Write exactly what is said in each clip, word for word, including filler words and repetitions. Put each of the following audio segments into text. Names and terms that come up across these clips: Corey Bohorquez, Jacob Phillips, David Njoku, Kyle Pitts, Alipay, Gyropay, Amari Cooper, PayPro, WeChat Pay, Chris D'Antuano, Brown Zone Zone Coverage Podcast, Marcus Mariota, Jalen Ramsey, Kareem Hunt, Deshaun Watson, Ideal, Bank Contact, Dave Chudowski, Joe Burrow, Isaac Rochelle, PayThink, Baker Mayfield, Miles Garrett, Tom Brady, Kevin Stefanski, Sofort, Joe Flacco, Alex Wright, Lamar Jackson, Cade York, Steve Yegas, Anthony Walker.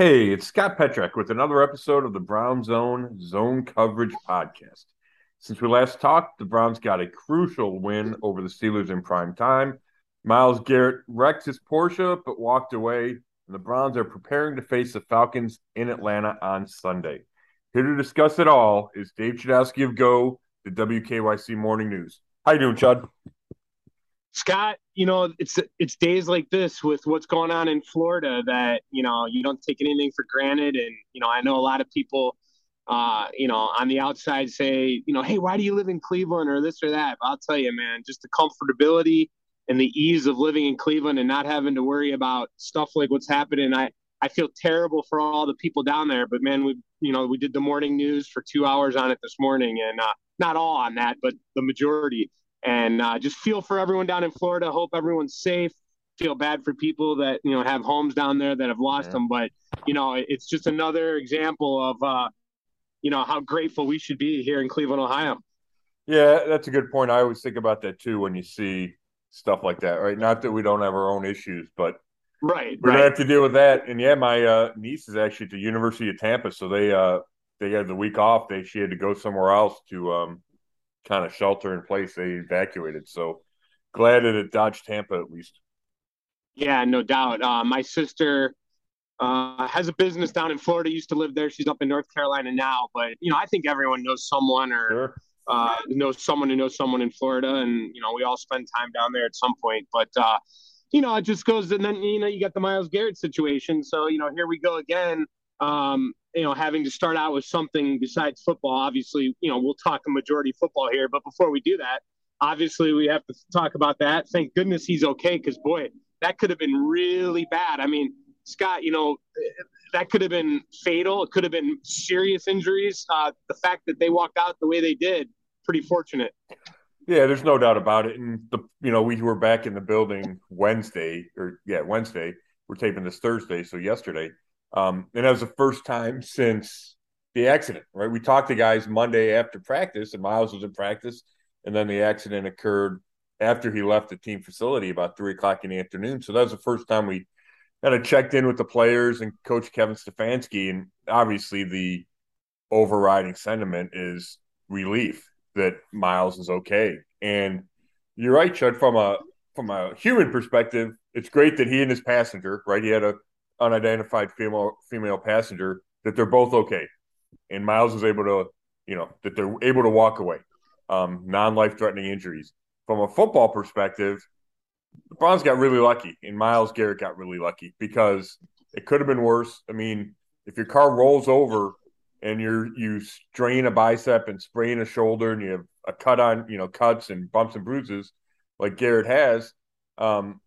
Hey, it's Scott Petrak with another episode of the Brown Zone Zone Coverage Podcast. Since we last talked, the Browns got a crucial win over the Steelers in prime time. Miles Garrett wrecked his Porsche but walked away, and the Browns are preparing to face the Falcons in Atlanta on Sunday. Here to discuss it all is Dave Chudowski of Go, the W K Y C Morning News. How you doing, Chud? Scott, you know, it's it's days like this with what's going on in Florida that, you know, you don't take anything for granted. And, you know, I know a lot of people, uh, you know, on the outside say, you know, hey, why do you live in Cleveland or this or that? But I'll tell you, man, just the comfortability and the ease of living in Cleveland and not having to worry about stuff like what's happening. I, I feel terrible for all the people down there. But, man, we, you know, we did the morning news for two hours on it this morning. And uh, not all on that, but the majority. And uh, just feel for everyone down in Florida. Hope everyone's safe. Feel bad for people that, you know, have homes down there that have lost yeah. them. But, you know, it's just another example of, uh, you know, how grateful we should be here in Cleveland, Ohio. Yeah, that's a good point. I always think about that, too, when you see stuff like that, right? Not that we don't have our own issues, but right, we right. don't have to deal with that. And, yeah, my uh, niece is actually at the University of Tampa, so they uh, they had the week off. They She had to go somewhere else to um, – kind of shelter in place. They evacuated. So glad that it dodged Tampa at least. Yeah, no doubt. Uh, my sister uh, has a business down in Florida, used to live there. She's up in North Carolina now, but you know, I think everyone knows someone or sure. uh, knows someone who knows someone in Florida. And, you know, we all spend time down there at some point, but uh, you know, it just goes, and then, you know, you got the Miles Garrett situation. So, you know, here we go again. Um, you know, having to start out with something besides football. Obviously, you know, we'll talk a majority football here, but before we do that, obviously we have to talk about that. Thank goodness he's okay, because, boy, that could have been really bad. I mean, Scott, you know, that could have been fatal. It could have been serious injuries. Uh, the fact that they walked out the way they did, pretty fortunate. Yeah, there's no doubt about it. And, the, you know, we were back in the building Wednesday, or, yeah, Wednesday. We're taping this Thursday, so yesterday. Um, and that was the first time since the accident, right? We talked to guys Monday after practice, and Miles was in practice, and then the accident occurred after he left the team facility about three o'clock in the afternoon. So that was the first time we kind of checked in with the players and Coach Kevin Stefanski, and obviously the overriding sentiment is relief that Miles is okay. And you're right, Chud, from a, from a human perspective, it's great that he and his passenger, right, he had a unidentified female female passenger, that they're both okay. And Miles was able to, you know, that they're able to walk away. Um, non-life-threatening injuries. From a football perspective, the Browns got really lucky, and Miles Garrett got really lucky, because it could have been worse. I mean, if your car rolls over and you you strain a bicep and sprain a shoulder and you have a cut on, you know, cuts and bumps and bruises like Garrett has, um,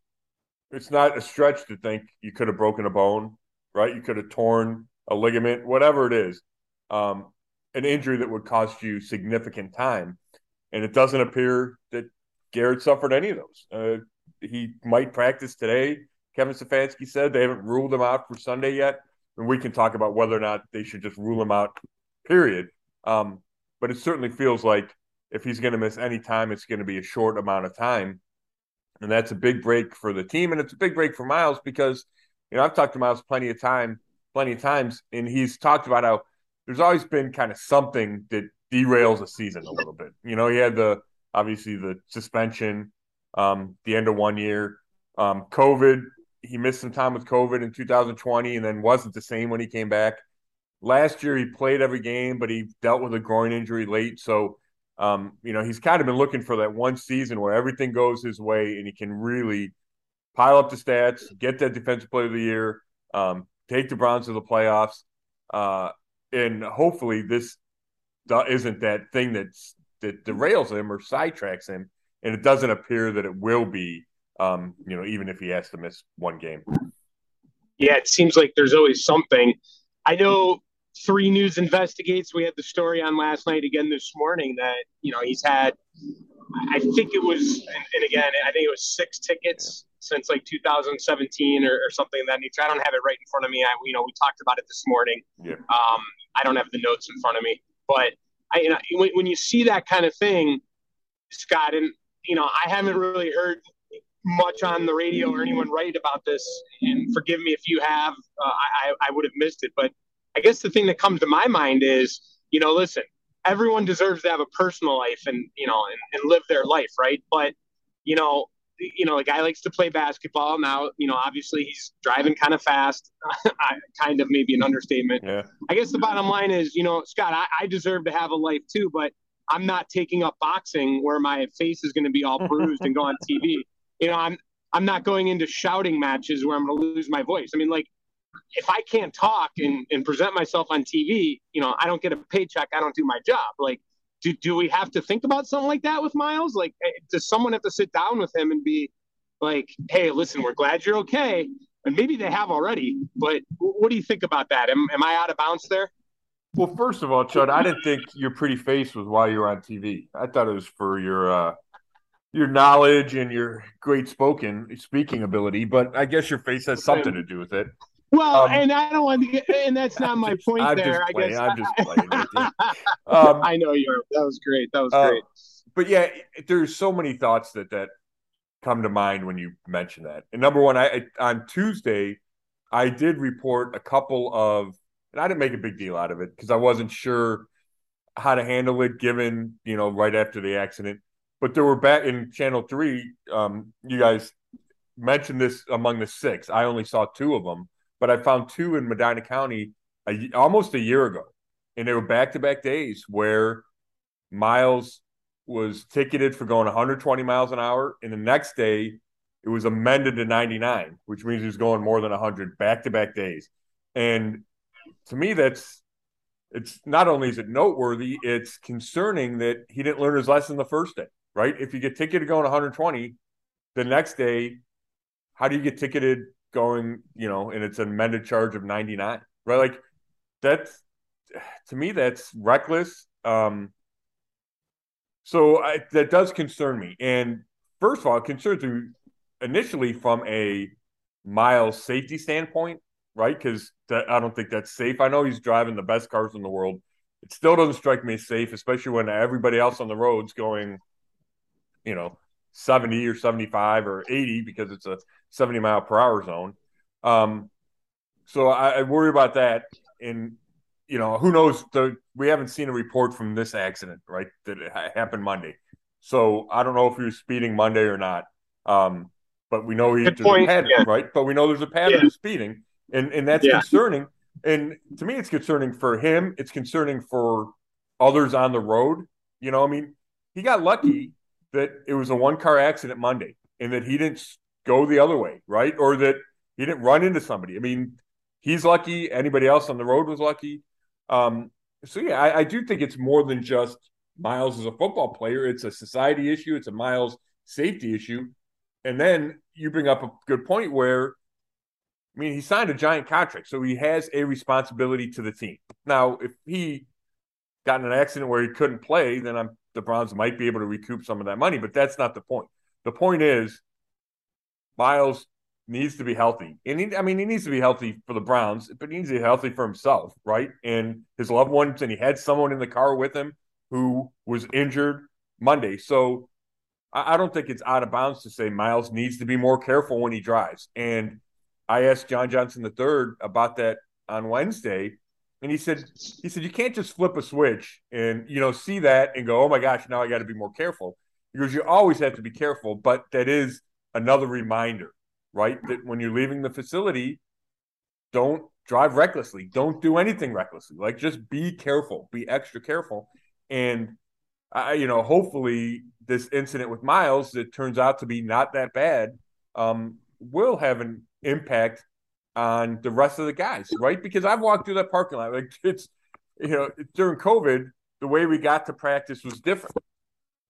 it's not a stretch to think you could have broken a bone, right? You could have torn a ligament, whatever it is, um, an injury that would cost you significant time. And it doesn't appear that Garrett suffered any of those. Uh, he might practice today. Kevin Stefanski said they haven't ruled him out for Sunday yet. And we can talk about whether or not they should just rule him out, period. Um, but it certainly feels like if he's going to miss any time, it's going to be a short amount of time. And that's a big break for the team, and it's a big break for Miles, because, you know, I've talked to Miles plenty of time, plenty of times, and he's talked about how there's always been kind of something that derails a season a little bit. You know, he had the obviously the suspension, um, the end of one year, um, COVID. He missed some time with COVID in two thousand twenty, and then wasn't the same when he came back. Last year, he played every game, but he dealt with a groin injury late, so. Um, you know, he's kind of been looking for that one season where everything goes his way and he can really pile up the stats, get that defensive player of the year, um, take the Browns to the playoffs. Uh, and hopefully this isn't that thing that's, that derails him or sidetracks him. And it doesn't appear that it will be, um, you know, even if he has to miss one game. Yeah, it seems like there's always something. I know – Three News investigates. We had the story on last night again this morning that, you know, he's had, I think it was, and, and again, I think it was six tickets since like two thousand seventeen or, or something of that nature. I don't have it right in front of me. I, you know, we talked about it this morning. Yeah. Um, I don't have the notes in front of me, but I, you know, when, when you see that kind of thing, Scott, and, you know, I haven't really heard much on the radio or anyone write about this, and forgive me if you have, uh, I, I would have missed it. But I guess the thing that comes to my mind is, you know, listen, everyone deserves to have a personal life and, you know, and, and live their life. Right. But, you know, you know, the guy likes to play basketball now, you know, obviously he's driving kind of fast, kind of maybe an understatement. Yeah. I guess the bottom line is, you know, Scott, I, I deserve to have a life too, but I'm not taking up boxing where my face is going to be all bruised and go on T V. You know, I'm, I'm not going into shouting matches where I'm going to lose my voice. I mean, like, if I can't talk and, and present myself on T V, you know, I don't get a paycheck. I don't do my job. Like, do, do we have to think about something like that with Miles? Like, does someone have to sit down with him and be like, hey, listen, we're glad you're okay. And maybe they have already, but what do you think about that? Am, am I out of bounds there? Well, first of all, Chud, I didn't think your pretty face was why you were on T V. I thought it was for your, uh, your knowledge and your great spoken speaking ability, but I guess your face has something to do with it. Well, um, and I don't want to get, and that's not my point I'm there. Just playing, I guess I'm just playing. um, I know you're. That was great. That was uh, great. But yeah, there's so many thoughts that that come to mind when you mention that. And number one, I, I on Tuesday, I did report a couple of, and I didn't make a big deal out of it because I wasn't sure how to handle it, given you know right after the accident. But there were back in Channel Three. Um, you guys mentioned this among the six. I only saw two of them. But I found two in Medina County a, almost a year ago. And they were back-to-back days where Miles was ticketed for going one hundred twenty miles an hour. And the next day, it was amended to ninety-nine, which means he was going more than one hundred back-to-back days. And to me, that's it's not only is it noteworthy, it's concerning that he didn't learn his lesson the first day, right? If you get ticketed going one hundred twenty, the next day, how do you get ticketed going, you know, and it's an amended charge of ninety-nine, right? Like that's, to me, that's reckless. Um, so I, that does concern me. And first of all, it concerns me initially from a Miles safety standpoint, right? Because I don't think that's safe. I know he's driving the best cars in the world. It still doesn't strike me as safe, especially when everybody else on the road's going, you know, seventy or seventy-five or eighty because it's a seventy mile per hour zone. Um, so I, I worry about that. And, you know, who knows? The, we haven't seen a report from this accident, right, that it happened Monday. So I don't know if he was speeding Monday or not. Um, but we know he there's a pattern, yeah. right? But we know there's a pattern yeah. of speeding. And, and that's yeah. concerning. And to me, it's concerning for him. It's concerning for others on the road. You know, I mean, he got lucky that it was a one-car accident Monday and that he didn't go the other way, right? Or that he didn't run into somebody. I mean, he's lucky. Anybody else on the road was lucky. Um, so, yeah, I, I do think it's more than just Miles as a football player. It's a society issue. It's a Miles safety issue. And then you bring up a good point where, I mean, he signed a giant contract, so he has a responsibility to the team. Now, if he got in an accident where he couldn't play, then I'm the Browns might be able to recoup some of that money, but that's not the point. The point is Miles needs to be healthy. And he, I mean, he needs to be healthy for the Browns, but he needs to be healthy for himself, right? And his loved ones, and he had someone in the car with him who was injured Monday. So I, I don't think it's out of bounds to say Miles needs to be more careful when he drives. And I asked John Johnson the third about that on Wednesday. And he said, he said, you can't just flip a switch and, you know, see that and go, oh, my gosh, now I got to be more careful. Because you always have to be careful. But that is another reminder, right, that when you're leaving the facility, don't drive recklessly. Don't do anything recklessly. Like, just be careful. Be extra careful. And, I, you know, hopefully this incident with Miles that turns out to be not that bad um, will have an impact on the rest of the guys, right? Because I've walked through that parking lot. Like, it's, you know, during COVID, the way we got to practice was different.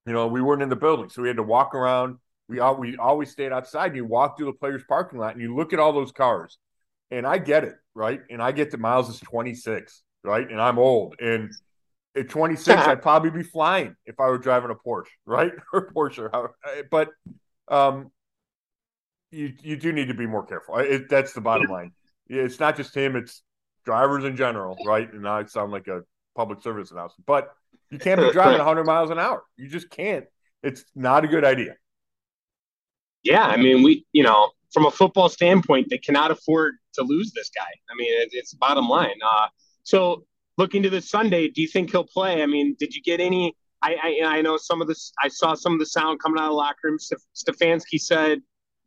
You know, we weren't in the building, so we had to walk around. We all, we always stayed outside. And you walk through the players' parking lot, and you look at all those cars. And I get it, right? And I get that Miles is twenty-six, right? And I'm old. And at twenty-six, I'd probably be flying if I were driving a Porsche, right? Or Porsche. But um, you you do need to be more careful. It, that's the bottom line. It's not just him. It's drivers in general, right? And now I sound like a public service announcement. But you can't be driving one hundred miles an hour. You just can't. It's not a good idea. Yeah, I mean, we, you know, from a football standpoint, they cannot afford to lose this guy. I mean, it, it's bottom line. Uh, so looking to this Sunday, do you think he'll play? I mean, did you get any? I, I, I know some of this. I saw some of the sound coming out of the locker room. Stefanski said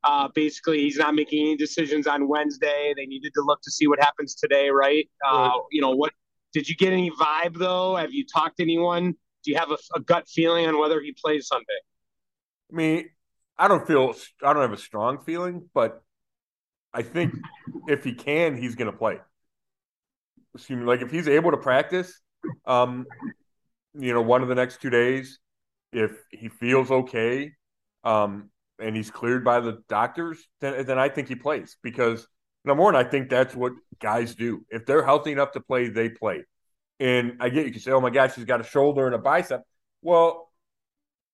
uh, basically he's not making any decisions on Wednesday. They needed to look to see what happens today, right? Uh, right. You know, what did you get any vibe though? Have you talked to anyone? Do you have a, a gut feeling on whether he plays Sunday? I mean, I don't feel I don't have a strong feeling, but I think if he can, he's going to play. Excuse me, like if he's able to practice, um, you know, one of the next two days, if he feels okay, um, and he's cleared by the doctors, then, then I think he plays because number one, I think that's what guys do. If they're healthy enough to play, they play. And I get you can say, oh my gosh, he's got a shoulder and a bicep. Well,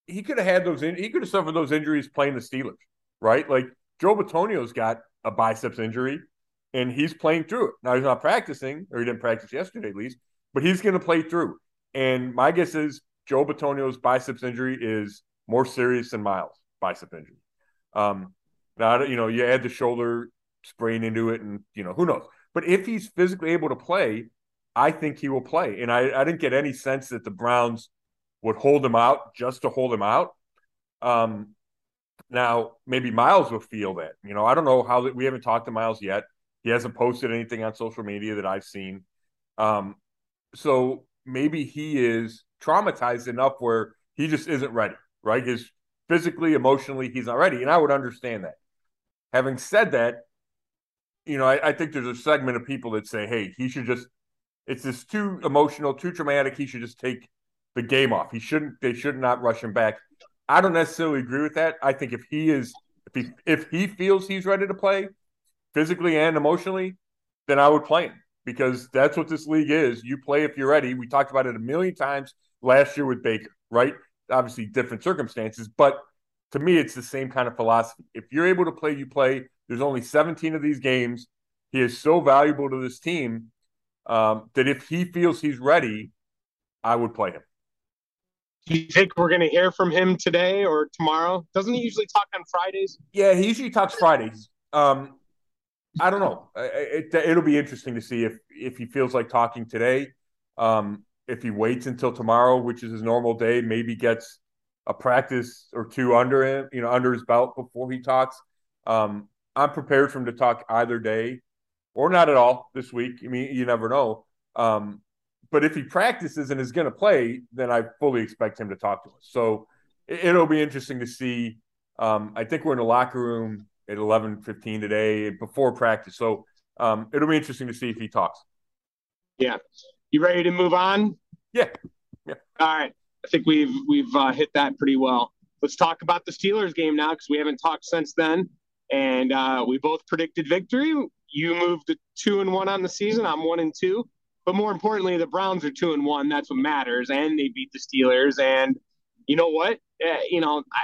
he could have had those. In, he could have suffered those injuries playing the Steelers, right? Like Joe Bitonio's got a biceps injury, and he's playing through it. Now he's not practicing, or he didn't practice yesterday at least, but he's going to play through. And my guess is Joe Bitonio's biceps injury is more serious than Miles' bicep injury. Um, now you know you add the shoulder sprain into it, and you know who knows. But if he's physically able to play, I think he will play. And I, I didn't get any sense that the Browns would hold him out just to hold him out. Um, now, maybe Miles will feel that. You know, I don't know how that – we haven't talked to Miles yet. He hasn't posted anything on social media that I've seen. Um, so maybe he is traumatized enough where he just isn't ready, right? His physically, emotionally, he's not ready. And I would understand that. Having said that, you know, I, I think there's a segment of people that say, hey, he should just – it's just too emotional, too traumatic. He should just take – the game off. He shouldn't, they should not rush him back. I don't necessarily agree with that. I think if he is, if he, if he feels he's ready to play physically and emotionally, then I would play him because that's what this league is. You play if you're ready. We talked about it a million times last year with Baker, right? Obviously different circumstances, but to me, it's the same kind of philosophy. If you're able to play, you play. There's only seventeen of these games. He is so valuable to this team um, that if he feels he's ready, I would play him. Do you think we're going to hear from him today or tomorrow? Doesn't he usually talk on Fridays? Yeah, he usually talks Fridays. Um, I don't know. It, it, it'll be interesting to see if, if he feels like talking today. Um, if he waits until tomorrow, which is his normal day, maybe gets a practice or two under him, you know, under his belt before he talks. Um, I'm prepared for him to talk either day or not at all this week. I mean, you never know. Um, But if he practices and is going to play, then I fully expect him to talk to us. So it'll be interesting to see. Um, I think we're in the locker room at eleven fifteen today before practice. So um, it'll be interesting to see if he talks. Yeah. You ready to move on? Yeah. Yeah. All right. I think we've we've uh, hit that pretty well. Let's talk about the Steelers game now because we haven't talked since then. And uh, we both predicted victory. You moved to two and one on the season. I'm one and two. But more importantly, the Browns are two and one. That's what matters. And they beat the Steelers. And you know what? Uh, you know, I,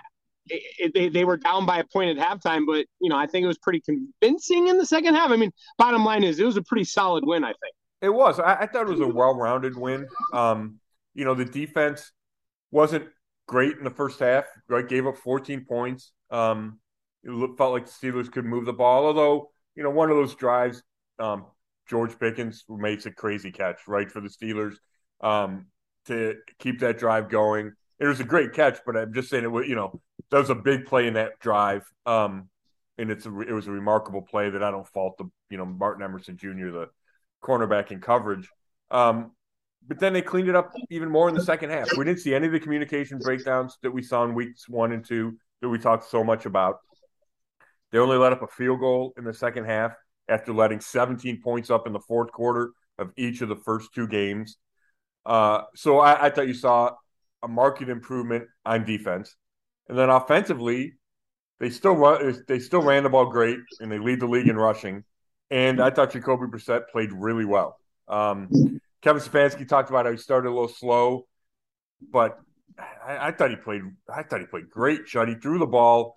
it, they, they were down by a point at halftime. But, you know, I think it was pretty convincing in the second half. I mean, bottom line is it was a pretty solid win, I think. It was. I, I thought it was a well-rounded win. Um, you know, the defense wasn't great in the first half. Right? Gave up fourteen points. Um, it looked, felt like the Steelers could move the ball. Although, you know, one of those drives um, – George Pickens makes a crazy catch, right, for the Steelers um, to keep that drive going. It was a great catch, but I'm just saying it was, you know, that was a big play in that drive, um, and it's a, it was a remarkable play that I don't fault the, you know, Martin Emerson Junior, the cornerback in coverage. Um, but then they cleaned it up even more in the second half. We didn't see any of the communication breakdowns that we saw in weeks one and two that we talked so much about. They only let up a field goal in the second half, after letting seventeen points up in the fourth quarter of each of the first two games. Uh, so I, I thought you saw a marked improvement on defense. And then offensively, they still run, they still ran the ball great, and they lead the league in rushing. And I thought Jacoby Brissett played really well. Um, Kevin Stefanski talked about how he started a little slow, but I, I thought he played I thought he played great, Chud. He threw the ball.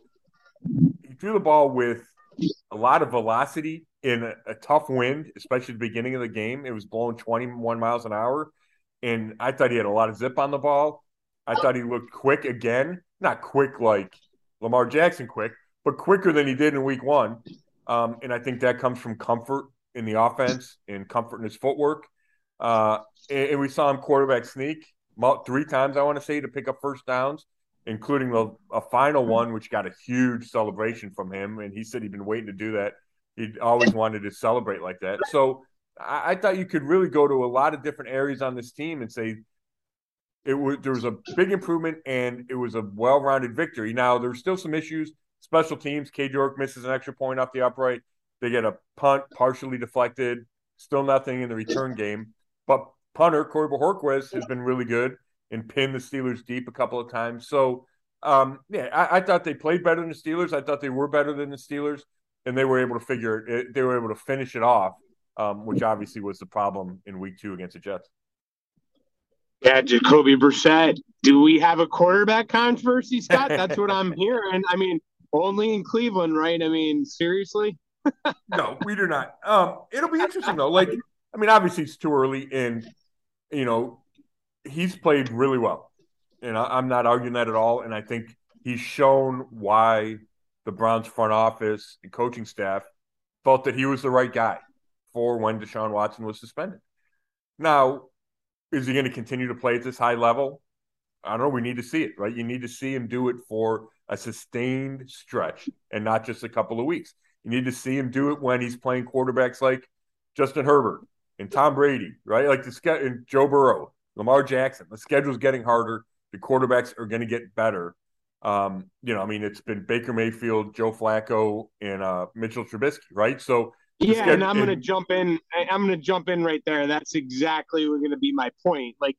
He threw the ball with a lot of velocity in a, a tough wind, especially at the beginning of the game. It was blowing twenty-one miles an hour, and I thought he had a lot of zip on the ball. I thought he looked quick again. Not quick like Lamar Jackson quick, but quicker than he did in week one. Um, and I think that comes from comfort in the offense and comfort in his footwork. Uh, and, and we saw him quarterback sneak three times, I want to say, to pick up first downs, including the, a final one, which got a huge celebration from him. And he said he'd been waiting to do that. He always wanted to celebrate like that. So I, I thought you could really go to a lot of different areas on this team and say it was there was a big improvement and it was a well-rounded victory. Now, there's still some issues. Special teams, Cade York misses an extra point off the upright. They get a punt partially deflected. Still nothing in the return game. But punter Corey Bohorquez has been really good and pinned the Steelers deep a couple of times. So, um, yeah, I, I thought they played better than the Steelers. I thought they were better than the Steelers. And they were able to figure it, they were able to finish it off, um, which obviously was the problem in week two against the Jets. Yeah, Jacoby Brissett. Do we have a quarterback controversy, Scott? That's what I'm hearing. I mean, only in Cleveland, right? I mean, seriously? No, we do not. Um, it'll be interesting, though. Like, I mean, obviously it's too early, and, you know, he's played really well. And I, I'm not arguing that at all. And I think he's shown why the Browns front office and coaching staff felt that he was the right guy for when Deshaun Watson was suspended. Now, is he going to continue to play at this high level? I don't know. We need to see it, right? You need to see him do it for a sustained stretch and not just a couple of weeks. You need to see him do it when he's playing quarterbacks like Justin Herbert and Tom Brady, right? Like the ske- and Joe Burrow, Lamar Jackson. The schedule's getting harder. The quarterbacks are going to get better. Um, you know, I mean, it's been Baker Mayfield, Joe Flacco, and uh, Mitchell Trubisky, right? So yeah, schedule- and I'm going to jump in. I'm going to jump in right there. That's exactly what's going to be my point. Like,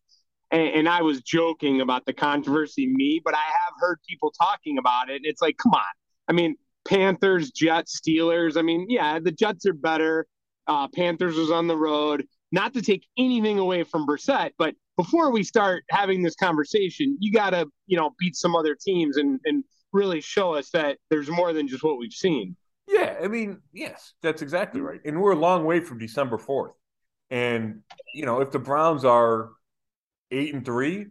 and, and I was joking about the controversy, me, but I have heard people talking about it. And it's like, come on. I mean, Panthers, Jets, Steelers. I mean, yeah, the Jets are better. Uh, Panthers was on the road. Not to take anything away from Brissett, but before we start having this conversation, you got to, you know, beat some other teams and, and really show us that there's more than just what we've seen. Yeah, I mean, yes, that's exactly right. And we're a long way from December fourth. And, you know, if the Browns are eight and three,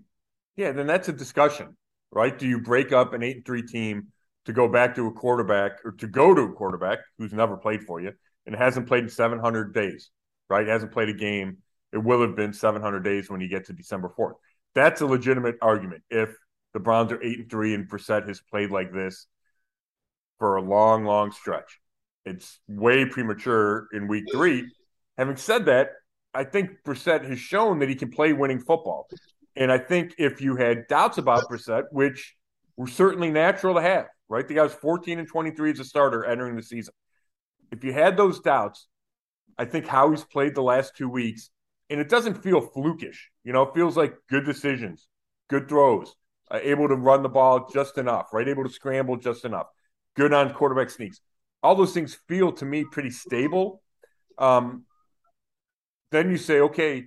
yeah, then that's a discussion, right? Do you break up an eight and three team to go back to a quarterback or to go to a quarterback who's never played for you and hasn't played in seven hundred days, right? Hasn't played a game. It will have been seven hundred days when you get to December fourth. That's a legitimate argument. If the Browns are eight and three and Brissett has played like this for a long, long stretch, it's way premature in week three. Having said that, I think Brissett has shown that he can play winning football. And I think if you had doubts about Brissett, which were certainly natural to have, right? The guy was fourteen and twenty-three as a starter entering the season. If you had those doubts, I think how he's played the last two weeks, and it doesn't feel flukish. You know, it feels like good decisions, good throws, uh, able to run the ball just enough, right? Able to scramble just enough, good on quarterback sneaks. All those things feel to me pretty stable. Um, then you say, okay,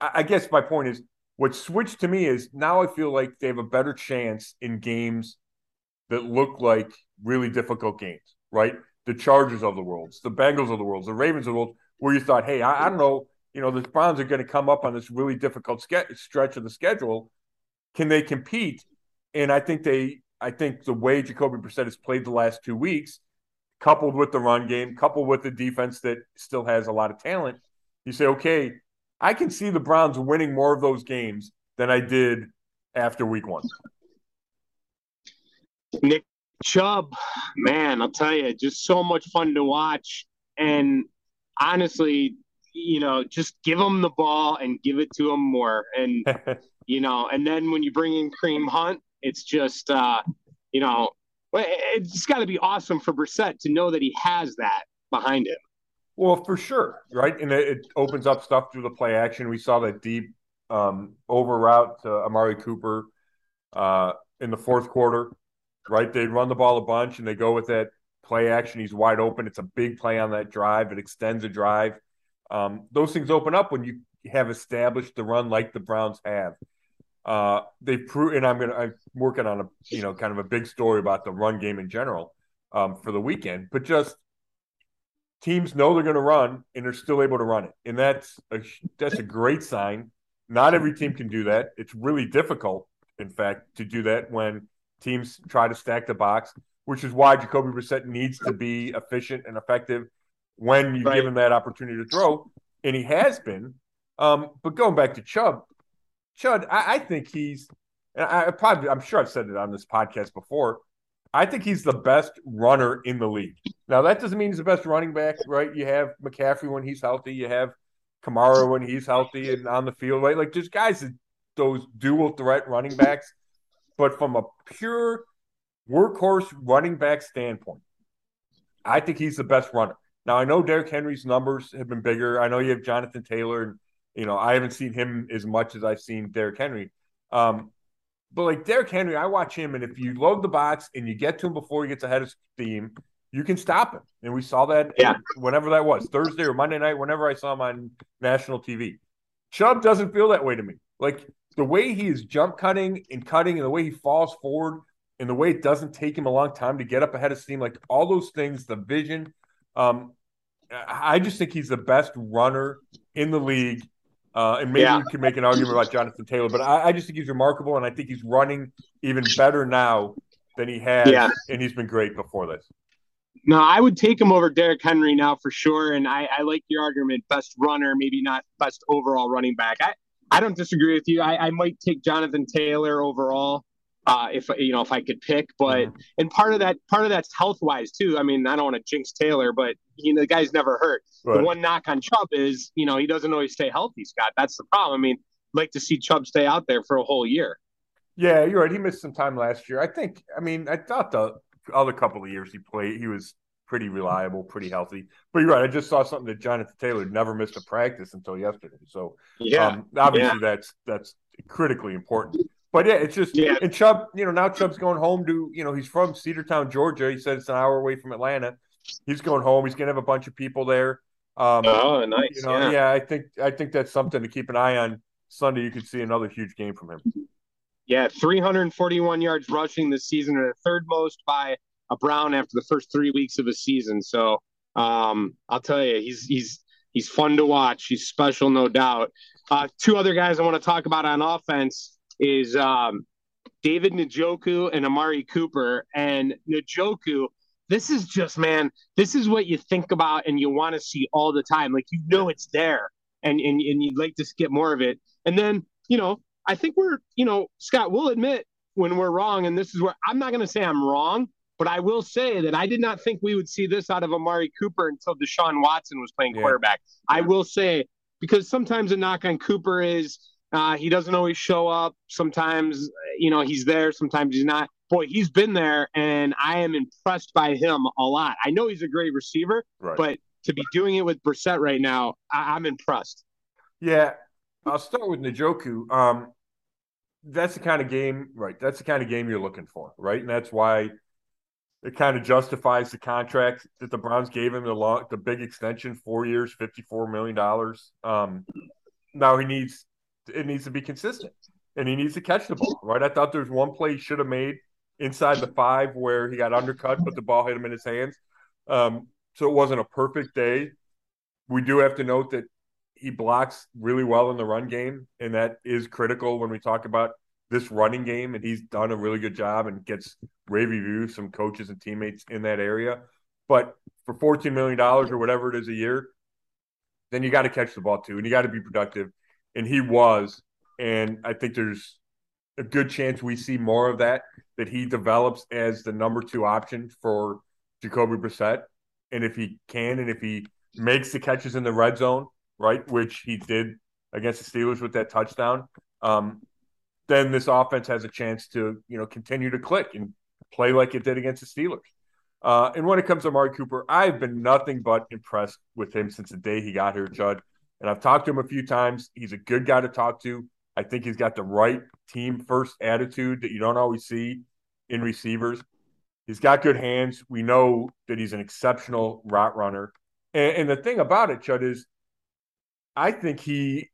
I, I guess my point is what switched to me is now I feel like they have a better chance in games that look like really difficult games, right? The Chargers of the world, the Bengals of the world, the Ravens of the world, where you thought, hey, I, I don't know, you know, the Browns are going to come up on this really difficult ske- stretch of the schedule. Can they compete? And I think they, I think the way Jacoby Brissett has played the last two weeks, coupled with the run game, coupled with the defense that still has a lot of talent, you say, okay, I can see the Browns winning more of those games than I did after week one. Nick Chubb, man, I'll tell you, just so much fun to watch. And honestly, you know, just give him the ball and give it to him more. And, you know, and then when you bring in Kareem Hunt, it's just, uh, you know, it's got to be awesome for Brissett to know that he has that behind him. Well, for sure, right? And it, it opens up stuff through the play action. We saw that deep um, over route to Amari Cooper uh, in the fourth quarter, right? They run the ball a bunch and they go with that play action. He's wide open. It's a big play on that drive. It extends a drive. Um, those things open up when you have established the run like the Browns have. Uh, they prove, and I'm gonna I'm working on a you know kind of a big story about the run game in general um, for the weekend. But just teams know they're going to run, and they're still able to run it, and that's a, that's a great sign. Not every team can do that. It's really difficult, in fact, to do that when teams try to stack the box. which is why Jacoby Brissett needs to be efficient and effective when you right. give him that opportunity to throw, and he has been. Um, but going back to Chubb, Chubb, I, I think he's – and I probably, I'm sure I've said it on this podcast before. I think he's the best runner in the league. Now, that doesn't mean he's the best running back, right? You have McCaffrey when he's healthy. You have Kamara when he's healthy and on the field, right? Like, just guys that those dual-threat running backs. But from a pure workhorse running back standpoint, I think he's the best runner. Now, I know Derrick Henry's numbers have been bigger. I know you have Jonathan Taylor, and, you know, I haven't seen him as much as I've seen Derrick Henry. Um But, like, Derrick Henry, I watch him, and if you load the box and you get to him before he gets ahead of steam, you can stop him. And we saw that yeah. whenever that was, Thursday or Monday night, whenever I saw him on national T V. Chubb doesn't feel that way to me. Like, the way he is jump cutting and cutting and the way he falls forward and the way it doesn't take him a long time to get up ahead of steam, like, all those things, the vision. Um, I just think he's the best runner in the league. Uh, and maybe yeah. you can make an argument about Jonathan Taylor, but I, I just think he's remarkable, and I think he's running even better now than he has, yeah. and he's been great before this. No, I would take him over Derrick Henry now for sure, and I, I like your argument, best runner, maybe not best overall running back. I, I don't disagree with you. I, I might take Jonathan Taylor overall uh, if you know if I could pick, but mm-hmm. and part of that part of that's health wise too. I mean, I don't want to jinx Taylor, but you know the guy's never hurt. Right. The one knock on Chubb is, you know, he doesn't always stay healthy, Scott. That's the problem. I mean, I'd like to see Chubb stay out there for a whole year. Yeah, you're right. He missed some time last year. I think, I mean, I thought the other couple of years he played, he was pretty reliable, pretty healthy. But you're right. I just saw something that Jonathan Taylor never missed a practice until yesterday. So, yeah, um, obviously yeah. that's that's critically important. But, yeah, it's just yeah. – and Chubb, you know, now Chubb's going home to – you know, he's from Cedartown, Georgia. He said it's an hour away from Atlanta. He's going home. He's going to have a bunch of people there. Um, oh, nice. You know, yeah. yeah, I think I think that's something to keep an eye on. Sunday, you could see another huge game from him. Yeah, three hundred forty-one yards rushing this season, or the third most by a Brown after the first three weeks of a season. So um, I'll tell you, he's he's he's fun to watch. He's special, no doubt. Uh, two other guys I want to talk about on offense is um, David Njoku and Amari Cooper. And Njoku – This is just, man, this is what you think about and you want to see all the time. Like, you know it's there, and, and, and you'd like to get more of it. And then, you know, I think we're, you know, Scott, we'll admit when we're wrong, and this is where I'm not going to say I'm wrong, but I will say that I did not think we would see this out of Amari Cooper until Deshaun Watson was playing yeah. quarterback. Yeah. I will say, because sometimes a knock on Cooper is uh, he doesn't always show up. Sometimes, you know, he's there. Sometimes he's not. Boy, he's been there, and I am impressed by him a lot. I know he's a great receiver, right. but to be doing it with Brissett right now, I- I'm impressed. Yeah, I'll start with Njoku. Um, that's the kind of game, right, that's the kind of game you're looking for, right? And that's why it kind of justifies the contract that the Browns gave him, the, long, the big extension, four years, fifty-four million dollars. Um, now he needs it needs to be consistent, and he needs to catch the ball, right? I thought there was one play he should have made inside the five where he got undercut, but the ball hit him in his hands. Um, so it wasn't a perfect day. We do have to note that he blocks really well in the run game, and that is critical when we talk about this running game, and he's done a really good job and gets rave reviews from coaches and teammates in that area. But for fourteen million dollars or whatever it is a year, then you got to catch the ball too, and you got to be productive, and he was. And I think there's a good chance we see more of that, that he develops as the number two option for Jacoby Brissett. And if he can, and if he makes the catches in the red zone, right, which he did against the Steelers with that touchdown, um, then this offense has a chance to, you know, continue to click and play like it did against the Steelers. Uh, and when it comes to Amari Cooper, I've been nothing but impressed with him since the day he got here, Judd. And I've talked to him a few times. He's a good guy to talk to. I think he's got the right team-first attitude that you don't always see in receivers. He's got good hands. We know that he's an exceptional route runner. And, and the thing about it, Chud, is I think he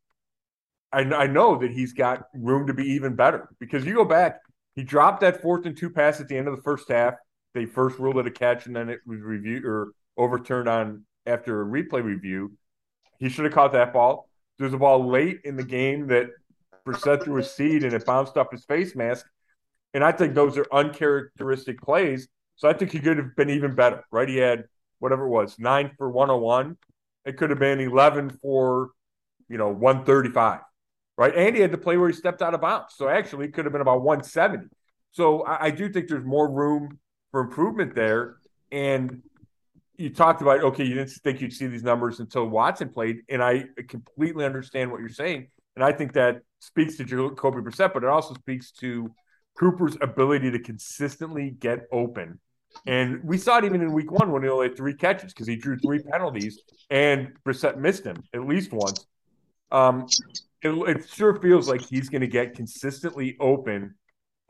I, – I know that he's got room to be even better, because you go back, he dropped that fourth and two pass at the end of the first half. They first ruled it a catch, and then it was reviewed or overturned on after a replay review. He should have caught that ball. There's a ball late in the game that Brissett threw his seed and it bounced off his face mask. And I think those are uncharacteristic plays So I think he could have been even better, right? He had whatever it was, nine for one oh one. It could have been eleven for, you know, one thirty-five, right? And he had to play where he stepped out of bounds. So actually it could have been about one seventy. So I, I do think there's more room for improvement there. And you talked about, okay, you didn't think you'd see these numbers until Watson played. And I completely understand what you're saying. And I think that speaks to Jacoby Brissett, but it also speaks to Cooper's ability to consistently get open. And we saw it even in week one when he only had three catches because he drew three penalties and Brissett missed him at least once. Um, it, it sure feels like he's going to get consistently open,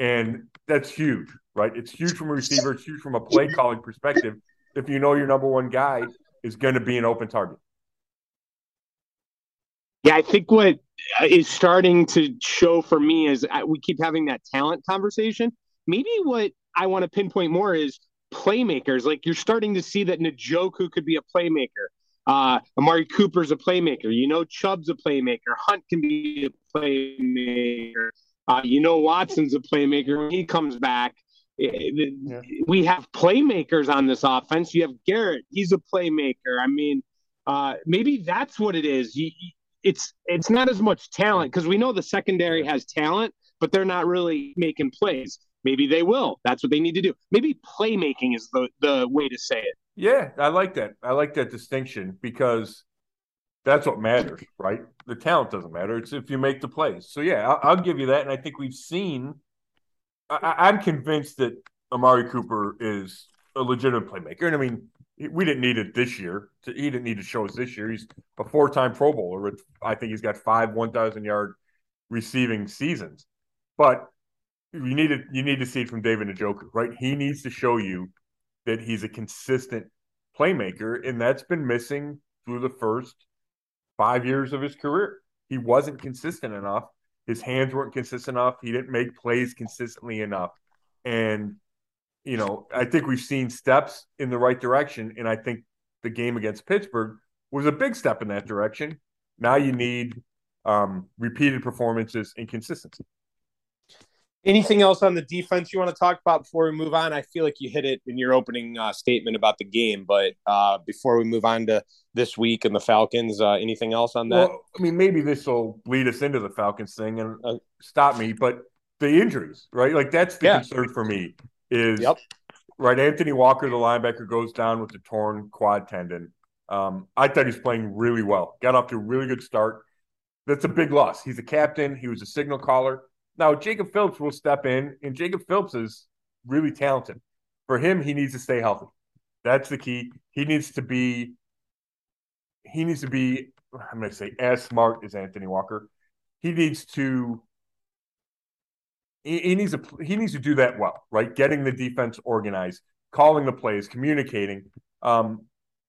and that's huge, right? It's huge from a receiver. It's huge from a play calling perspective if you know your number one guy is going to be an open target. Yeah, I think what is starting to show for me is I, we keep having that talent conversation. Maybe what I want to pinpoint more is playmakers. Like, you're starting to see that Njoku could be a playmaker. Uh, Amari Cooper's a playmaker. You know Chubb's a playmaker. Hunt can be a playmaker. Uh, you know Watson's a playmaker when he comes back. Yeah. We have playmakers on this offense. You have Garrett. He's a playmaker. I mean, uh, maybe that's what it is. You, it's it's not as much talent because we know the secondary has talent, but they're not really making plays. Maybe they will. That's what they need to do. Maybe playmaking is the, the way to say it. Yeah, I like that. I like that distinction because that's what matters, right? The talent doesn't matter. It's if you make the plays. So, yeah, I'll, I'll give you that. And I think we've seen – I'm convinced that Amari Cooper is a legitimate playmaker. And, I mean, we didn't need it this year. He didn't need to show us this year. He's a four-time Pro Bowler. I think he's got five one thousand-yard receiving seasons. But – You need to you need to see it from David Njoku, right? He needs to show you that he's a consistent playmaker, and that's been missing through the first five years of his career. He wasn't consistent enough. His hands weren't consistent enough. He didn't make plays consistently enough. And, you know, I think we've seen steps in the right direction, and I think the game against Pittsburgh was a big step in that direction. Now you need um, repeated performances and consistency. Anything else on the defense you want to talk about before we move on? I feel like you hit it in your opening uh, statement about the game, but uh, before we move on to this week and the Falcons, uh, anything else on that? Well, I mean, maybe this will lead us into the Falcons thing and uh, stop me, but the injuries, right? Like, that's the yeah. concern for me is, yep. right, Anthony Walker, the linebacker, goes down with a torn quad tendon. Um, I thought he was playing really well. Got off to a really good start. That's a big loss. He's a captain. He was a signal caller. Now, Jacob Phillips will step in, and Jacob Phillips is really talented. For him, he needs to stay healthy. That's the key. He needs to be – he needs to be – I'm going to say as smart as Anthony Walker. He needs to he, – he needs to he needs to do that well, right? Getting the defense organized, calling the plays, communicating. Um,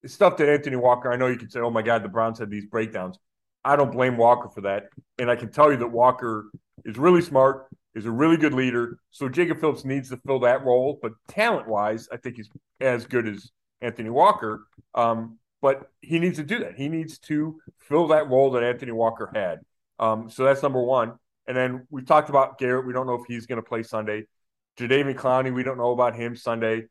stuff that Anthony Walker – I know you could say, oh, my God, the Browns had these breakdowns. I don't blame Walker for that, and I can tell you that Walker – is really smart, is a really good leader. So Jacob Phillips needs to fill that role. But talent-wise, I think he's as good as Anthony Walker. Um, but he needs to do that. He needs to fill that role that Anthony Walker had. Um, so that's number one. And then we talked about Garrett. We don't know if he's going to play Sunday. Jadavion Clowney, we don't know about him Sunday.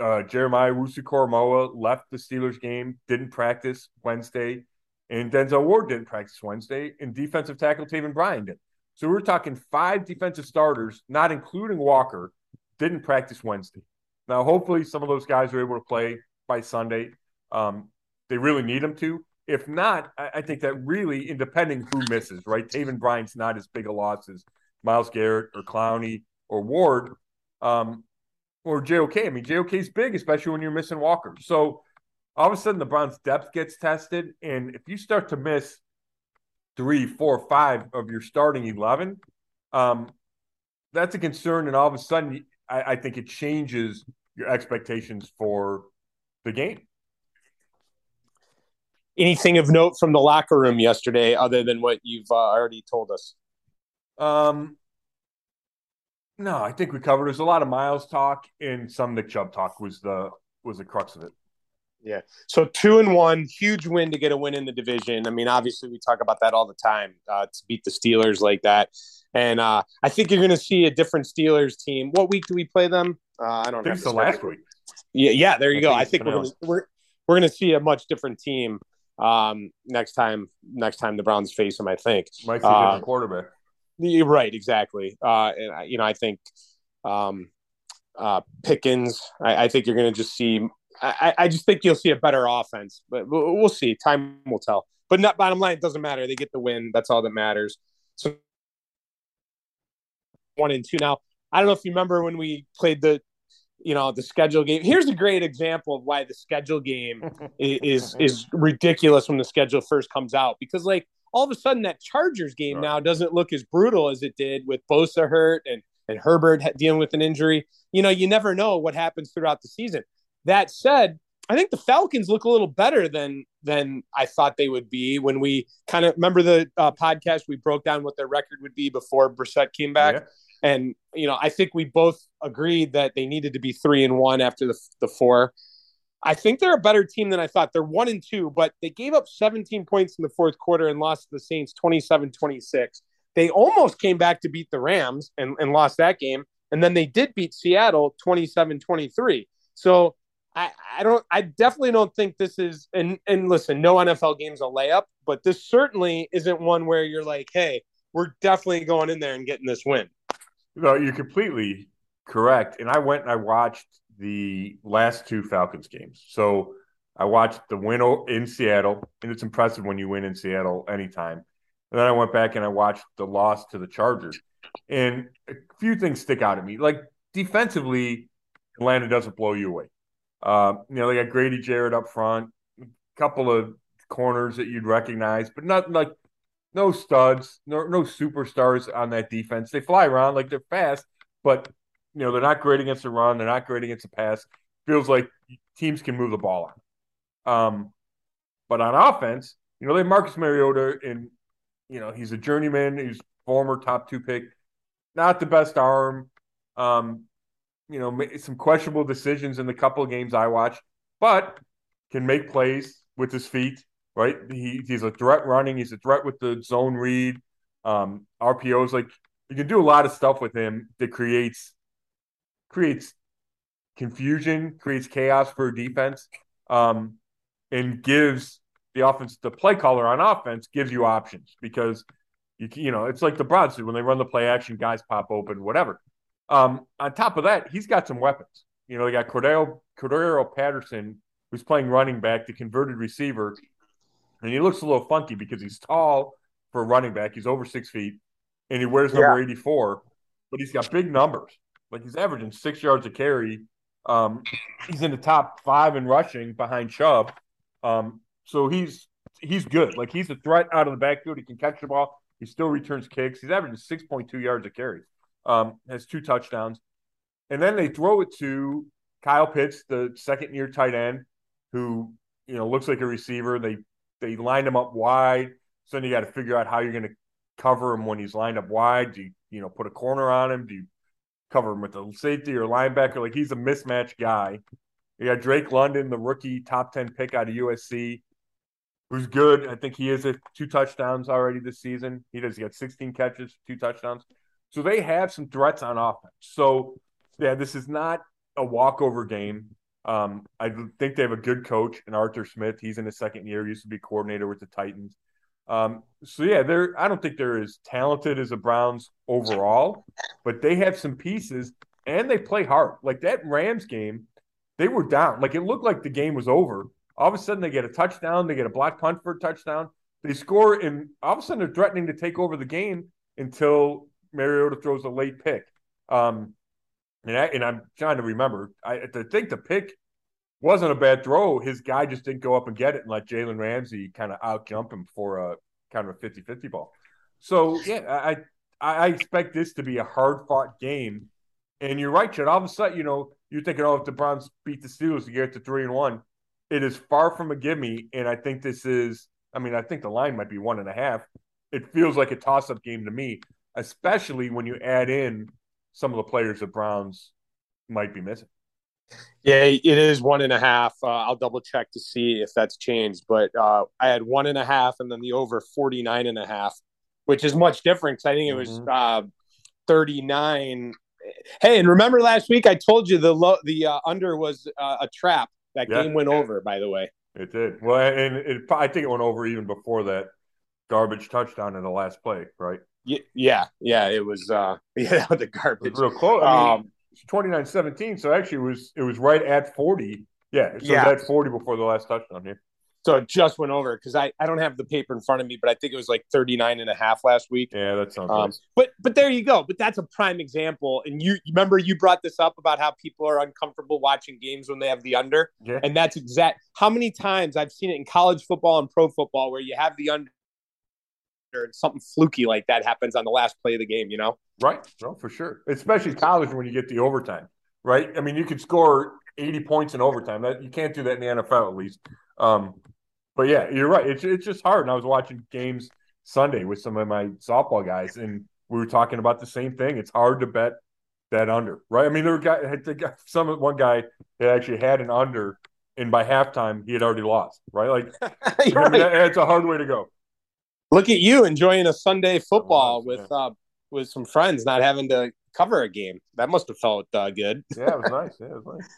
Uh, Jeremiah Wusu-Koramoah left the Steelers game, didn't practice Wednesday. And Denzel Ward didn't practice Wednesday. And defensive tackle Taven Bryan didn't. So we're talking five defensive starters, not including Walker, didn't practice Wednesday. Now, hopefully some of those guys are able to play by Sunday. Um, they really need them to. If not, I, I think that really, and depending who misses, right? Taven Bryan's not as big a loss as Miles Garrett or Clowney or Ward um, or J O K. I mean, J O K's big, especially when you're missing Walker. So all of a sudden the Browns' depth gets tested, and if you start to miss – three, four, five of your starting eleven, um, that's a concern. And all of a sudden, I, I think it changes your expectations for the game. Anything of note from the locker room yesterday other than what you've uh, already told us? Um, no, I think we covered. There's a lot of Miles talk and some Nick Chubb talk was the was the crux of it. Yeah. So two and one, huge win to get a win in the division. I mean, obviously we talk about that all the time uh, to beat the Steelers like that. And uh, I think you're going to see a different Steelers team. What week do we play them? Uh, I don't know. I think it's the last week. Yeah, yeah. There you I go. Think I think we're gonna, we're we're going to see a much different team um, next time. Next time the Browns face them, I think. Mike's uh, a different quarterback. You're right. Exactly. Uh, and you know, I think um, uh, Pickens. I, I think you're going to just see. I, I just think you'll see a better offense, but we'll, we'll see. Time will tell. But not, bottom line, it doesn't matter. They get the win. That's all that matters. So one and two now. I don't know if you remember when we played the, you know, the schedule game. Here's a great example of why the schedule game is is ridiculous when the schedule first comes out, because like all of a sudden that Chargers game right. now doesn't look as brutal as it did with Bosa hurt and and Herbert dealing with an injury. You know, you never know what happens throughout the season. That said, I think the Falcons look a little better than than I thought they would be when we kind of remember the uh, podcast we broke down what their record would be before Brissett came back. Yeah. And, you know, I think we both agreed that they needed to be three and one after the the four. I think they're a better team than I thought. They're one and two, but they gave up seventeen points in the fourth quarter and lost to the Saints twenty-seven twenty-six. They almost came back to beat the Rams and, and lost that game. And then they did beat Seattle twenty-seven twenty-three. So I, I don't I definitely don't think this is and and listen, no N F L game's a layup, but this certainly isn't one where you're like, hey, we're definitely going in there and getting this win. No, you're completely correct. And I went and I watched the last two Falcons games. So I watched the win in Seattle, and it's impressive when you win in Seattle anytime. And then I went back and I watched the loss to the Chargers. And a few things stick out at me. Like, defensively, Atlanta doesn't blow you away. Uh, you know, they got Grady Jarrett up front, a couple of corners that you'd recognize, but not like no studs, no, no superstars on that defense. They fly around like they're fast, but, you know, they're not great against the run. They're not great against the pass. Feels like teams can move the ball on. Um, but on offense, you know, they have Marcus Mariota, and, you know, he's a journeyman. He's former top two pick. Not the best arm. Um, you know, some questionable decisions in the couple of games I watched, but can make plays with his feet. Right, he, he's a threat running. He's a threat with the zone read, um, R P Os. Like, you can do a lot of stuff with him that creates creates confusion, creates chaos for defense, um, and gives the offense the play caller on offense gives you options because you you know it's like the Browns do when they run the play action, guys pop open, whatever. Um, on top of that, he's got some weapons. You know, they got Cordero Cordero Patterson, who's playing running back, the converted receiver. And he looks a little funky because he's tall for a running back. He's over six feet, and he wears number yeah. eighty-four. But he's got big numbers. Like, he's averaging six yards a carry. Um, he's in the top five in rushing behind Chubb. Um, so he's he's good. Like, he's a threat out of the backfield. He can catch the ball. He still returns kicks. He's averaging six point two yards a carry. Um, has two touchdowns. And then they throw it to Kyle Pitts, the second-year tight end, who, you know, looks like a receiver. They – They lined him up wide. So then you got to figure out how you're going to cover him when he's lined up wide. Do you, you know, put a corner on him? Do you cover him with a safety or linebacker? Like, he's a mismatch guy. You got Drake London, the rookie top ten pick out of U S C, who's good. I think he is at two touchdowns already this season. He does. He got sixteen catches, two touchdowns. So they have some threats on offense. So, yeah, this is not a walkover game. Um, I think they have a good coach in Arthur Smith. He's in his second year, used to be coordinator with the Titans. Um, so, yeah, they're I don't think they're as talented as the Browns overall, but they have some pieces, and they play hard. Like, that Rams game, they were down. Like, it looked like the game was over. All of a sudden, they get a touchdown. They get a blocked punt for a touchdown. They score, and all of a sudden, they're threatening to take over the game until Mariota throws a late pick. Um And, I, and I'm trying to remember. I, I think the pick wasn't a bad throw. His guy just didn't go up and get it and let Jalen Ramsey kind of out-jump him for a kind of a fifty-fifty ball. So, yeah, I I expect this to be a hard-fought game. And you're right, Chad. All of a sudden, you know, you're thinking, oh, if the Browns beat the Steelers, you get to three and one. It is far from a gimme, and I think this is – I mean, I think the line might be one and a half. It feels like a toss-up game to me, especially when you add in – some of the players the Browns might be missing. Yeah, it is one and a half. Uh, I'll double check to see if that's changed, but uh, I had one and a half and then the over forty-nine and a half, which is much different. I think it was mm-hmm. uh, thirty-nine Hey, and remember last week I told you the low, the uh, under was uh, a trap. That yeah. game went over, by the way. It did. Well, and it, I think it went over even before that garbage touchdown in the last play, right? Yeah, yeah, it was uh, yeah, the garbage. It was real close. I mean, um, twenty-nine seventeen, so actually it was it was right at forty. Yeah, so yeah. it was at forty before the last touchdown here. So it just went over because I, I don't have the paper in front of me, but I think it was like thirty-nine and a half last week. Yeah, that sounds um, nice. But, but there you go. But that's a prime example. And you remember you brought this up about how people are uncomfortable watching games when they have the under. Yeah. And that's exact – how many times I've seen it in college football and pro football where you have the under and something fluky like that happens on the last play of the game, you know? Right. No, for sure. Especially college when you get the overtime, right? I mean, you could score eighty points in overtime. That, you can't do that in the N F L at least. Um, But, yeah, you're right. It's it's just hard. And I was watching games Sunday with some of my softball guys, and we were talking about the same thing. It's hard to bet that under, right? I mean, there were guys, some one guy that actually had an under, and by halftime he had already lost, right? Like, it's right. that, a hard way to go. Look at you enjoying a Sunday football oh, with uh, with some friends, not having to cover a game. That must have felt uh, good. Yeah, it was nice. Yeah, it was nice.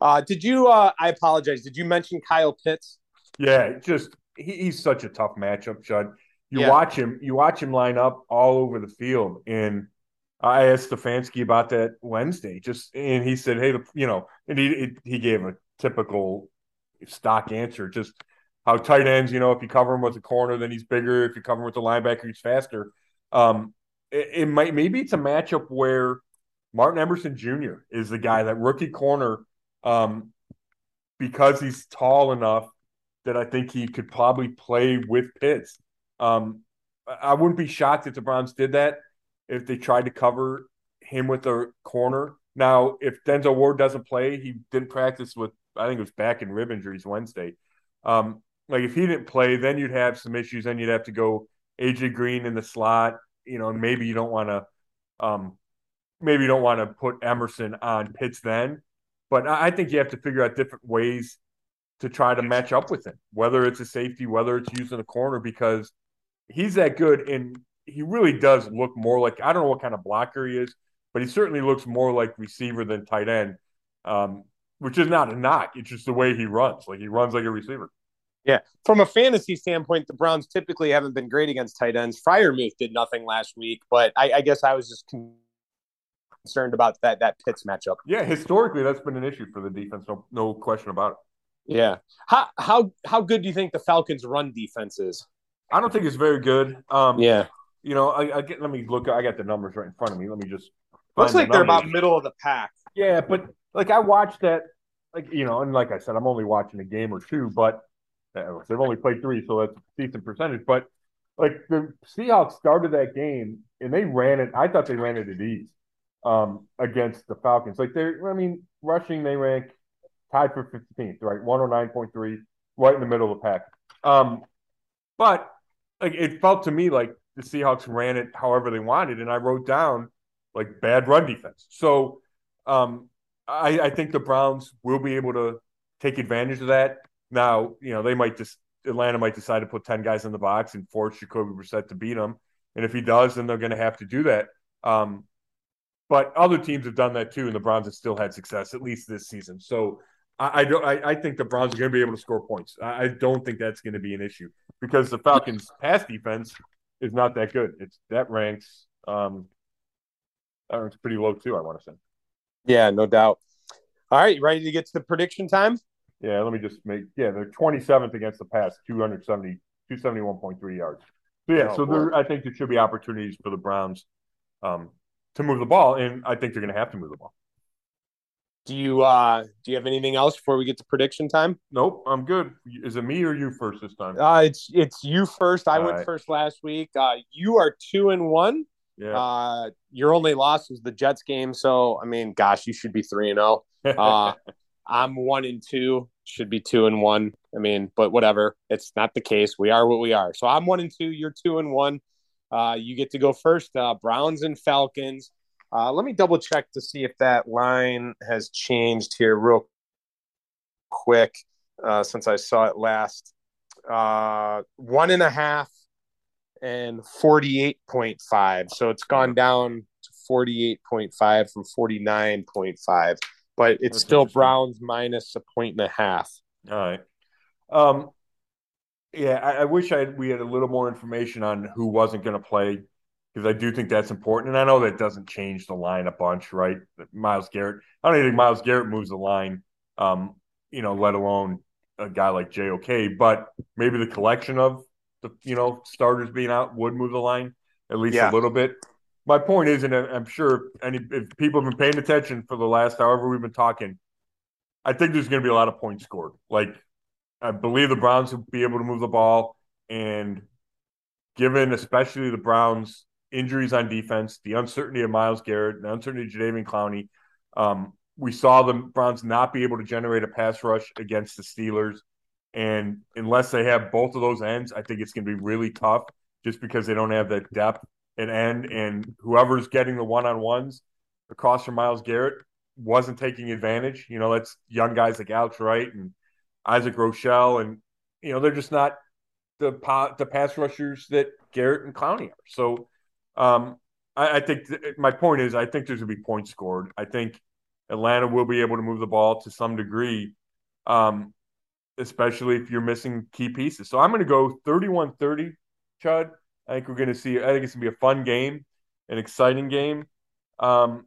Uh, did you uh, – I apologize. Did you mention Kyle Pitts? Yeah, just he, he's such a tough matchup, Chud. You yeah. watch him, you watch him line up all over the field, and I asked Stefanski about that Wednesday. Just and he said, "Hey, the, you know," and he he gave a typical stock answer, just how tight ends, you know, if you cover him with a corner, then he's bigger. If you cover him with a linebacker, he's faster. Um, it, it might maybe it's a matchup where Martin Emerson Junior is the guy that rookie corner, um, because he's tall enough that I think he could probably play with Pitts. Um, I wouldn't be shocked if the Browns did that, if they tried to cover him with a corner. Now, if Denzel Ward doesn't play, he didn't practice with, I think it was back and rib injuries Wednesday. Um, like if he didn't play, then you'd have some issues. Then you'd have to go A J Green in the slot, you know, and maybe you don't want to, um, maybe you don't want to put Emerson on Pitts then. But I think you have to figure out different ways to try to match up with him, whether it's a safety, whether it's using a corner, because he's that good. And he really does look more like, I don't know what kind of blocker he is, but he certainly looks more like receiver than tight end, um, which is not a knock. It's just the way he runs. Like he runs like a receiver. Yeah. From a fantasy standpoint, the Browns typically haven't been great against tight ends. Freiermuth did nothing last week, but I, I guess I was just concerned about that, that Pitts matchup. Yeah. Historically, that's been an issue for the defense. No, no question about it. Yeah. How how how good do you think the Falcons' run defense is? I don't think it's very good. Um, yeah. You know, I, I get, let me look. I got the numbers right in front of me. Let me just. Looks like the they're about middle of the pack. Yeah, but like I watched that, like you know, and like I said, I'm only watching a game or two, but uh, they've only played three, so that's a decent percentage. But like the Seahawks started that game and they ran it. I thought they ran it at ease um, against the Falcons. Like they're, I mean, rushing they rank tied for fifteenth, right? one oh nine point three, right in the middle of the pack. Um, but like, it felt to me like the Seahawks ran it however they wanted, and I wrote down, like, bad run defense. So um, I, I think the Browns will be able to take advantage of that. Now, you know, they might just – Atlanta might decide to put ten guys in the box and force Jacoby Brissett to beat them. And if he does, then they're going to have to do that. Um, but other teams have done that too, and the Browns have still had success, at least this season. So – I don't. I, I think the Browns are going to be able to score points. I don't think that's going to be an issue because the Falcons' pass defense is not that good. It's that ranks. Um, that ranks pretty low too, I want to say. Yeah, no doubt. All right, ready to get to the prediction time? Yeah, let me just make. Yeah, they're twenty-seventh against the pass, two seventy, two seventy-one point three yards. So yeah, oh, so there, I think there should be opportunities for the Browns um, to move the ball, and I think they're going to have to move the ball. Do you uh, do you have anything else before we get to prediction time? Nope, I'm good. Is it me or you first this time? Uh, it's it's you first. I All went right. first last week. Uh, you are two and one. Yeah. Uh, your only loss was the Jets game. So I mean, gosh, you should be three and zero. Uh, I'm one and two. Should be two and one. I mean, but whatever. It's not the case. We are what we are. So I'm one and two. You're two and one. Uh, you get to go first. Uh, Browns and Falcons. Uh, let me double check to see if that line has changed here real quick uh, since I saw it last. Uh, one and a half and forty-eight point five. So it's gone down to forty-eight point five from forty-nine point five, but it's still Browns minus a point and a half. All right. Um, yeah, I, I wish I had, we had a little more information on who wasn't going to play, because I do think that's important. And I know that doesn't change the line a bunch, right? Miles Garrett. I don't even think Miles Garrett moves the line, um, you know, let alone a guy like J O K. But maybe the collection of the, you know, starters being out would move the line at least yeah. a little bit. My point is, and I'm sure any if people have been paying attention for the last however we've been talking, I think there's going to be a lot of points scored. Like, I believe the Browns will be able to move the ball, and given especially the Browns' injuries on defense, the uncertainty of Miles Garrett, the uncertainty of Jadavion Clowney, um, we saw the Browns not be able to generate a pass rush against the Steelers. And unless they have both of those ends, I think it's going to be really tough just because they don't have that depth at end. And whoever's getting the one-on-ones across from Miles Garrett wasn't taking advantage. You know, that's young guys like Alex Wright and Isaac Rochelle. And, you know, they're just not the pa- the pass rushers that Garrett and Clowney are. So um, I, I think th- my point is I think there's going to be points scored. I think Atlanta will be able to move the ball to some degree, um, especially if you're missing key pieces. So I'm going to go thirty-one thirty, Chud. I think we're going to see – I think it's going to be a fun game, an exciting game. Um,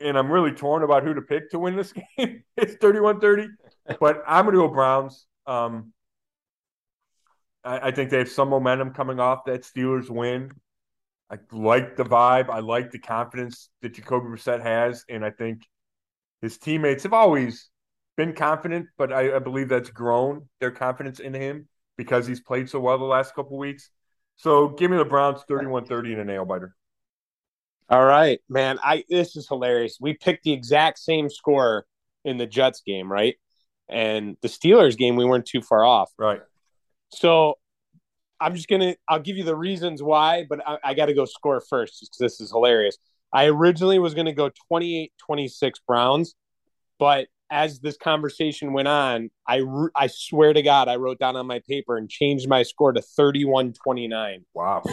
and I'm really torn about who to pick to win this game. It's thirty-one thirty. But I'm going to go Browns. Um, I, I think they have some momentum coming off that Steelers win. I like the vibe. I like the confidence that Jacoby Brissett has, and I think his teammates have always been confident, but I, I believe that's grown their confidence in him because he's played so well the last couple weeks. So give me the Browns thirty-one thirty in a nail-biter. All right, man. I this is hilarious. We picked the exact same score in the Jets game, right? And the Steelers game, we weren't too far off. Right. So I'm just going to – I'll give you the reasons why, but I, I got to go score first just because this is hilarious. I originally was going to go twenty-eight twenty-six Browns, but as this conversation went on, I, I swear to God, I wrote down on my paper and changed my score to thirty-one twenty-nine. Wow.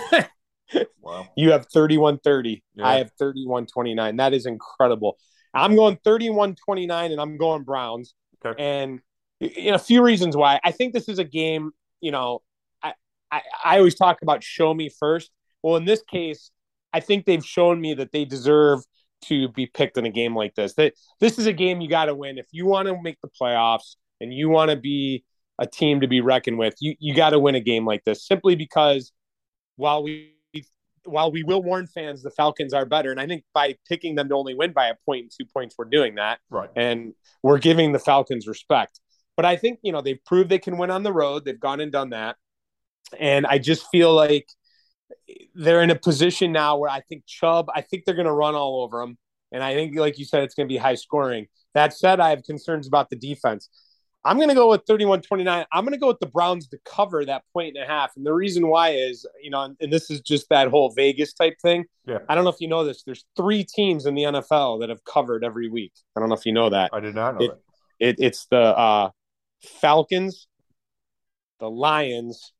Wow. You have thirty-one thirty. Yeah. I have thirty-one twenty-nine. That is incredible. I'm going thirty-one twenty-nine, and I'm going Browns. Okay. And you know, a few reasons why. I think this is a game, you know, I, I, I always talk about show me first. Well, in this case, I think they've shown me that they deserve to be picked in a game like this. That this is a game you got to win. If you want to make the playoffs and you want to be a team to be reckoned with, you, you got to win a game like this, simply because while we while we will warn fans, the Falcons are better. And I think by picking them to only win by a point and two points, we're doing that. Right. And we're giving the Falcons respect. But I think, you know, they've proved they can win on the road. They've gone and done that. And I just feel like they're in a position now where I think Chubb, I think they're going to run all over them. And I think, like you said, it's going to be high scoring. That said, I have concerns about the defense. I'm going to go with thirty-one twenty-nine. I'm going to go with the Browns to cover that point and a half. And the reason why is, you know, and, and this is just that whole Vegas type thing. Yeah. I don't know if you know this. There's three teams in the N F L that have covered every week. I don't know if you know that. I did not know it, that. It, it's the uh, Falcons, the Lions,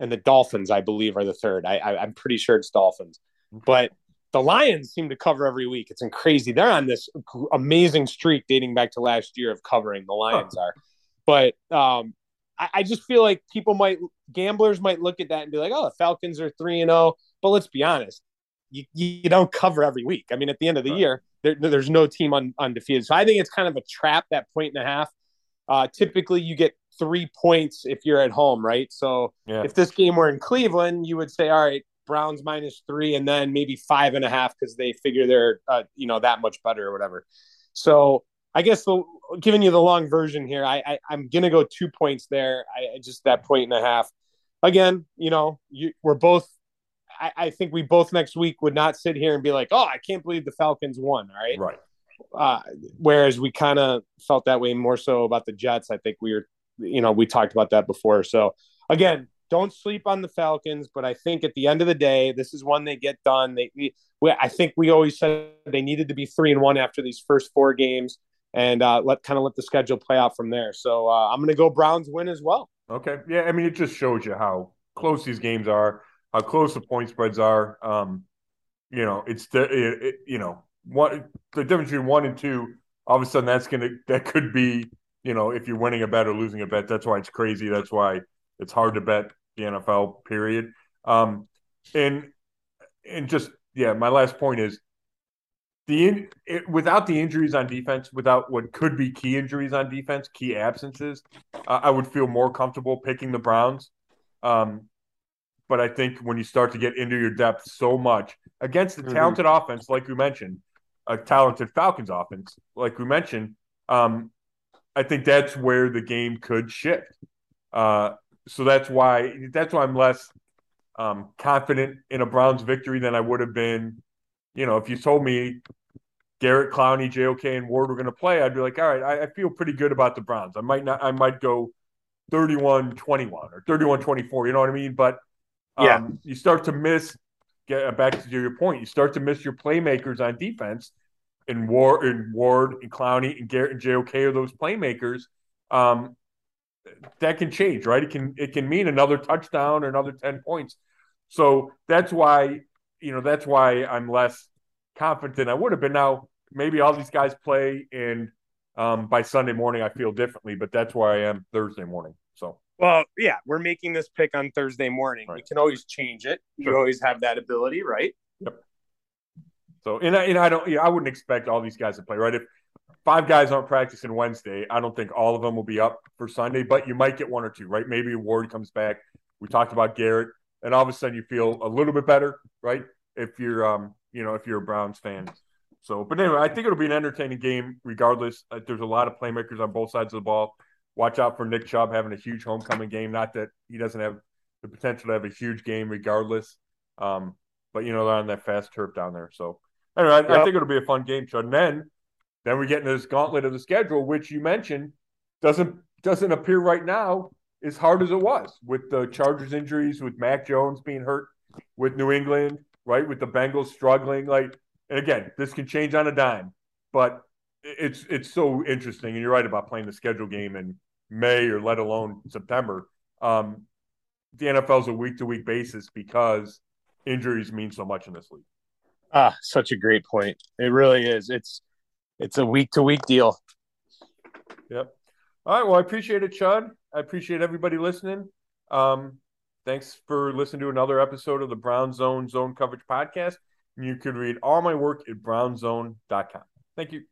and the Dolphins, I believe, are the third. I, I, I'm pretty sure it's Dolphins. Okay. But the Lions seem to cover every week. It's crazy. They're on this amazing streak dating back to last year of covering. The Lions huh. are. But um, I, I just feel like people might – gamblers might look at that and be like, oh, the Falcons are three and oh. But let's be honest. You, you don't cover every week. I mean, at the end of the right. year, there, there's no team un, undefeated. So I think it's kind of a trap, that point and a half. Uh, typically, you get three points if you're at home, right? So yeah. if this game were in Cleveland, you would say, all right, Browns minus three, and then maybe five and a half because they figure they're, uh, you know, that much better or whatever. So I guess the, giving you the long version here, I, I, I'm going to go two points there. I just that point and a half. Again, you know, you, we're both I, – I think we both next week would not sit here and be like, oh, I can't believe the Falcons won, all right? Right. Uh, whereas we kind of felt that way more so about the Jets. I think we were – you know, we talked about that before. So, again – don't sleep on the Falcons, but I think at the end of the day, this is one they get done. They, we, I think we always said they needed to be three and one after these first four games, and uh, let kind of let the schedule play out from there. So uh, I'm going to go Browns win as well. Okay, yeah, I mean it just shows you how close these games are, how close the point spreads are. Um, you know, it's the it, it, you know what the difference between one and two. All of a sudden, that's gonna that could be you know if you're winning a bet or losing a bet. That's why it's crazy. That's why it's hard to bet the N F L. Period. Um, and and just yeah, my last point is the in, it, without the injuries on defense, without what could be key injuries on defense, key absences, uh, I would feel more comfortable picking the Browns. Um, but I think when you start to get into your depth so much against the talented mm-hmm. offense, like you mentioned, a talented Falcons offense, like we mentioned, um, I think that's where the game could shift. Uh, so that's why that's why I'm less um, confident in a Browns victory than I would have been. You know, if you told me Garrett, Clowney, J O K, and Ward were going to play, I'd be like, all right, I, I feel pretty good about the Browns. I might not, I might go thirty-one twenty-one or thirty-one twenty-four. You know what I mean? But um, yeah. you start to miss. Get back to your point. You start to miss your playmakers on defense, and Ward and Ward and Clowney and Garrett and J O K are those playmakers. Um, that can change, right? It can it can mean another touchdown or another ten points. So that's why you know that's why I'm less confident than I would have been. Now maybe all these guys play, and um, by Sunday morning I feel differently. But that's where I am Thursday morning. So. Well, yeah, we're making this pick on Thursday morning. Right. We can always change it. Sure. You always have that ability, right? Yep. So, and I, and I don't, you know, I wouldn't expect all these guys to play, right? If five guys aren't practicing Wednesday, I don't think all of them will be up for Sunday, but you might get one or two, right? Maybe Ward comes back. We talked about Garrett, and all of a sudden you feel a little bit better, right? If you're, um, you know, if you're a Browns fan. So, but anyway, I think it'll be an entertaining game regardless. Uh, there's a lot of playmakers on both sides of the ball. Watch out for Nick Chubb having a huge homecoming game. Not that he doesn't have the potential to have a huge game regardless. Um, but, you know, they're on that fast turf down there. So, anyway, I, yep. I think it'll be a fun game, Chubb. And then, then we get into this gauntlet of the schedule, which you mentioned doesn't doesn't appear right now as hard as it was with the Chargers injuries, with Mac Jones being hurt, with New England, right, with the Bengals struggling. Like, and again, this can change on a dime. But it's it's so interesting, and you're right about playing the schedule game and May or let alone September. Um, the N F L is a week-to-week basis because injuries mean so much in this league. Ah, such a great point. It really is. It's it's a week-to-week deal. Yep. All right, well, I appreciate it, Chud. I appreciate everybody listening. Um, thanks for listening to another episode of the Brown Zone Zone Coverage Podcast. And you can read all my work at brown zone dot com. Thank you.